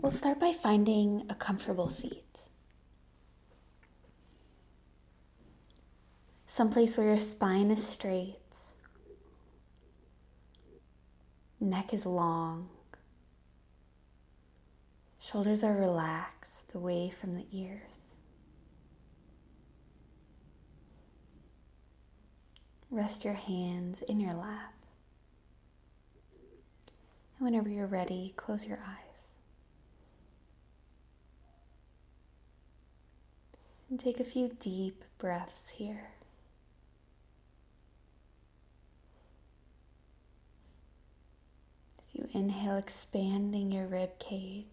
We'll start by finding a comfortable seat. Someplace where your spine is straight, neck is long, shoulders are relaxed away from the ears. Rest your hands in your lap. And whenever you're ready, close your eyes. And take a few deep breaths here. As you inhale, expanding your rib cage,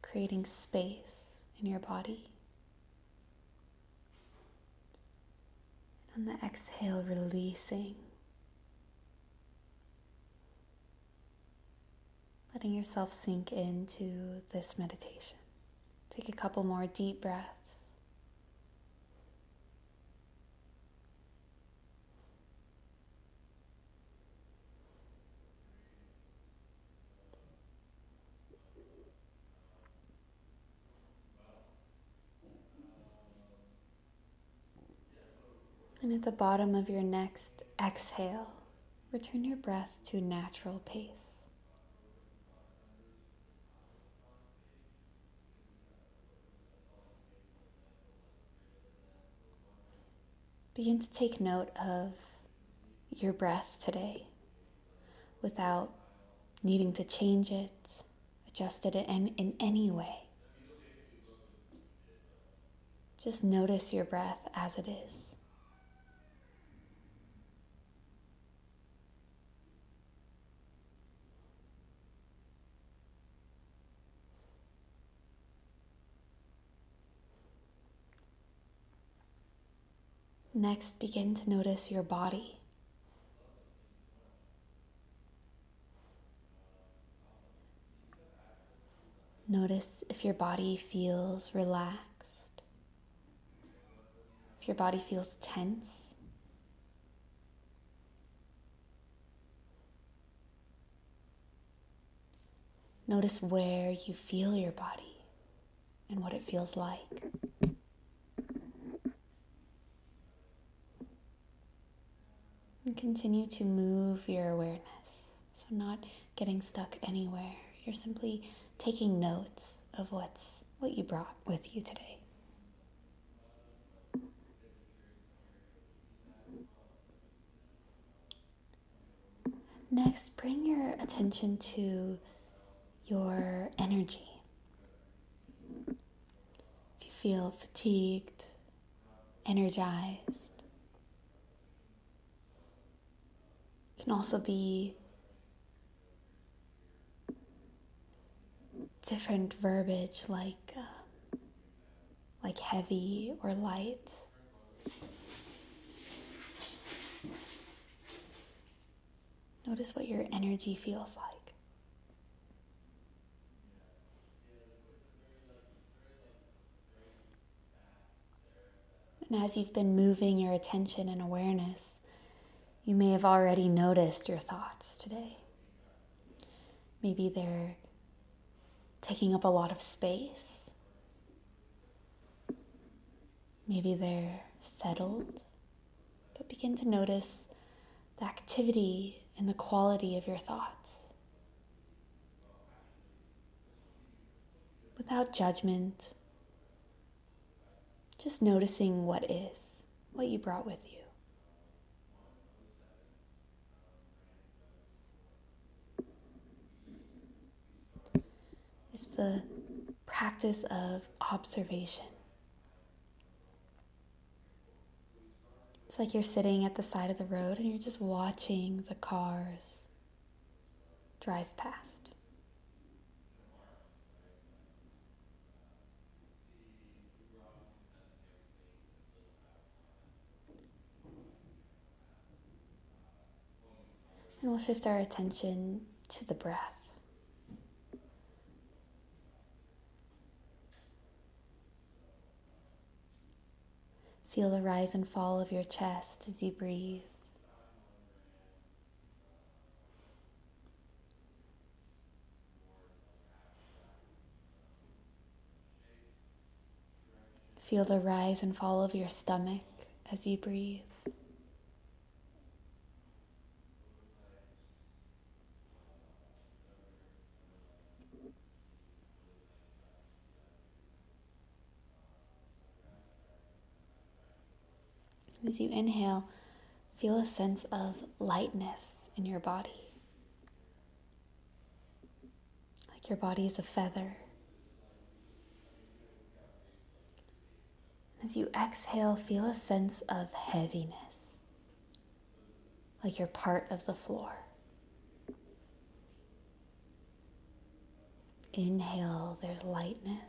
creating space in your body. On the exhale, releasing, letting yourself sink into this meditation. Take a couple more deep breaths. And at the bottom of your next exhale, return your breath to a natural pace. Begin to take note of your breath today without needing to change it, adjust it in any way. Just notice your breath as it is. Next, begin to notice your body. Notice if your body feels relaxed, if your body feels tense. Notice where you feel your body and what it feels like. And continue to move your awareness, so not getting stuck anywhere. You're simply taking notes of what you brought with you today. Next, bring your attention to your energy. If you feel fatigued, energized, can also be different verbiage like heavy or light. Notice what your energy feels like. And as you've been moving your attention and awareness, you may have already noticed your thoughts today. Maybe they're taking up a lot of space. Maybe they're settled. But begin to notice the activity and the quality of your thoughts. Without judgment, just noticing what is, what you brought with you. It's the practice of observation. It's like you're sitting at the side of the road and you're just watching the cars drive past. And we'll shift our attention to the breath. Feel the rise and fall of your chest as you breathe. Feel the rise and fall of your stomach as you breathe. As you inhale, feel a sense of lightness in your body. Like your body is a feather. As you exhale, feel a sense of heaviness, like you're part of the floor. Inhale, there's lightness.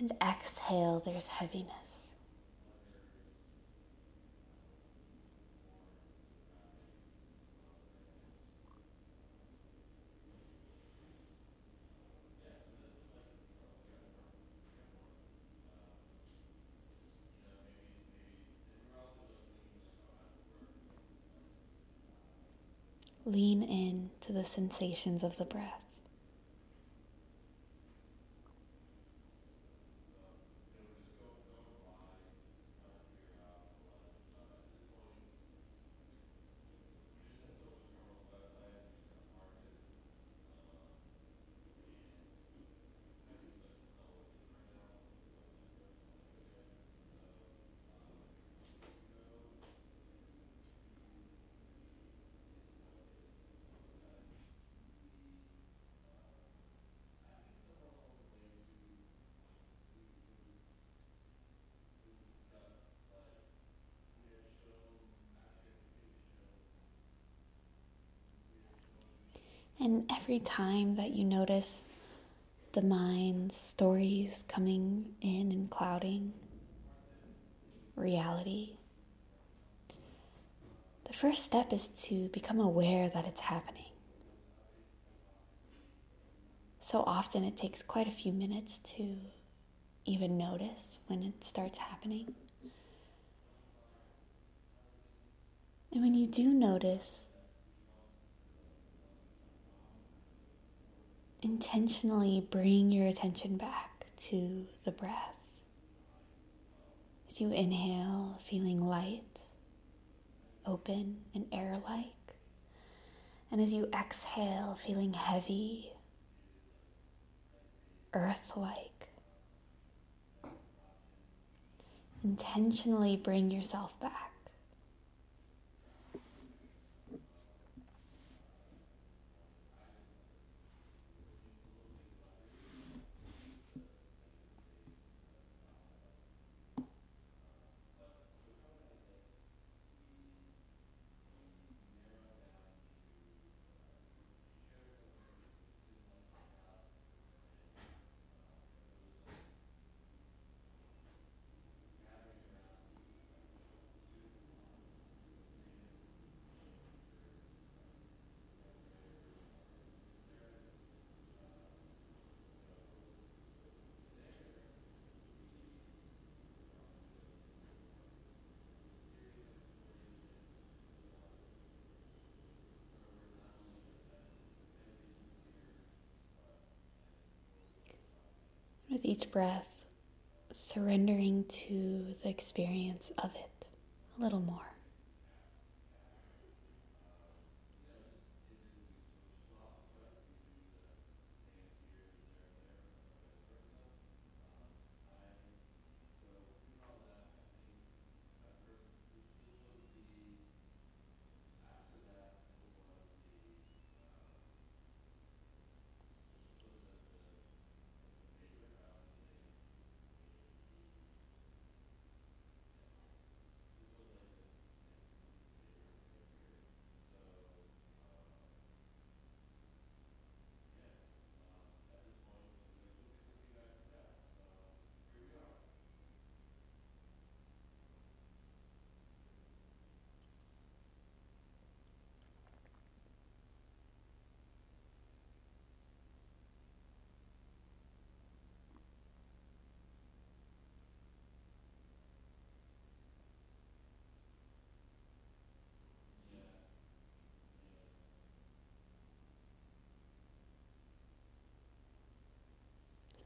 And exhale, there's heaviness. Lean in to the sensations of the breath. And every time that you notice the mind's stories coming in and clouding reality, the first step is to become aware that it's happening. So often it takes quite a few minutes to even notice when it starts happening. And when you do notice, intentionally bring your attention back to the breath. As you inhale, feeling light, open, and air-like. And as you exhale, feeling heavy, earth-like. Intentionally bring yourself back. With each breath, surrendering to the experience of it a little more.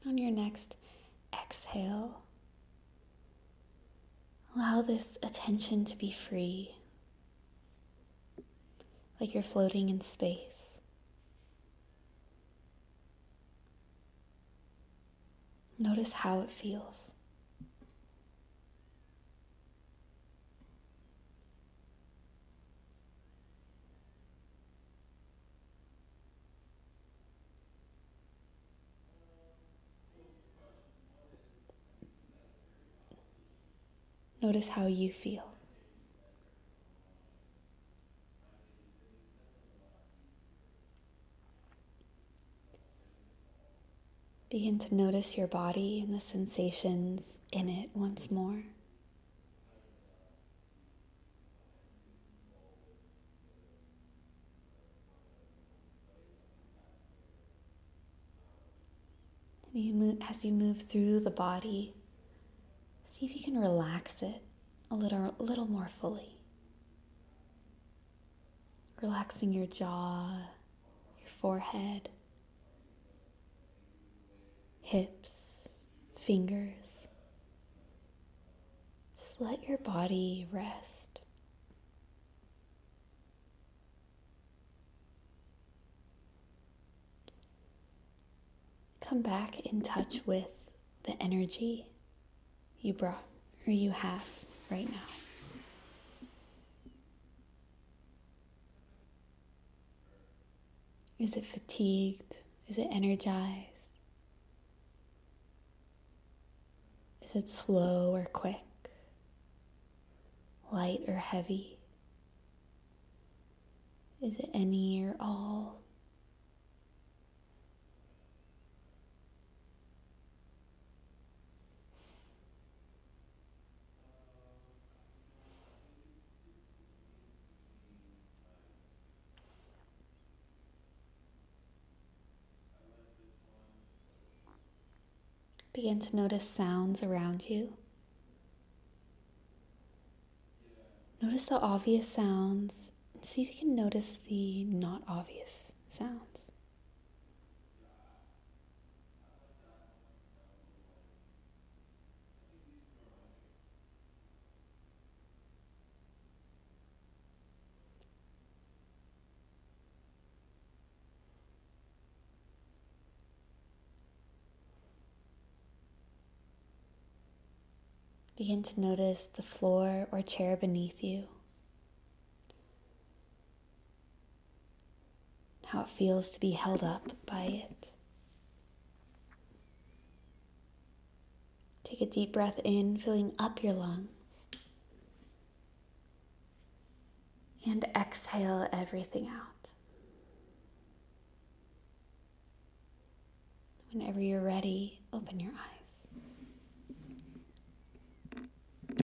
On your next exhale, allow this attention to be free, like you're floating in space. Notice how it feels. Notice how you feel. Begin to notice your body and the sensations in it once more. And as you move through the body, see if you can relax it a little more fully. Relaxing your jaw, your forehead, hips, fingers. Just let your body rest. Come back in touch with the energy you brought, or you have right now. Is it fatigued? Is it energized? Is it slow or quick? Light or heavy? Is it any or all? Begin to notice sounds around you. Notice the obvious sounds and see if you can notice the not obvious sounds. Begin to notice the floor or chair beneath you, how it feels to be held up by it. Take a deep breath in, filling up your lungs, and exhale everything out. Whenever you're ready, open your eyes.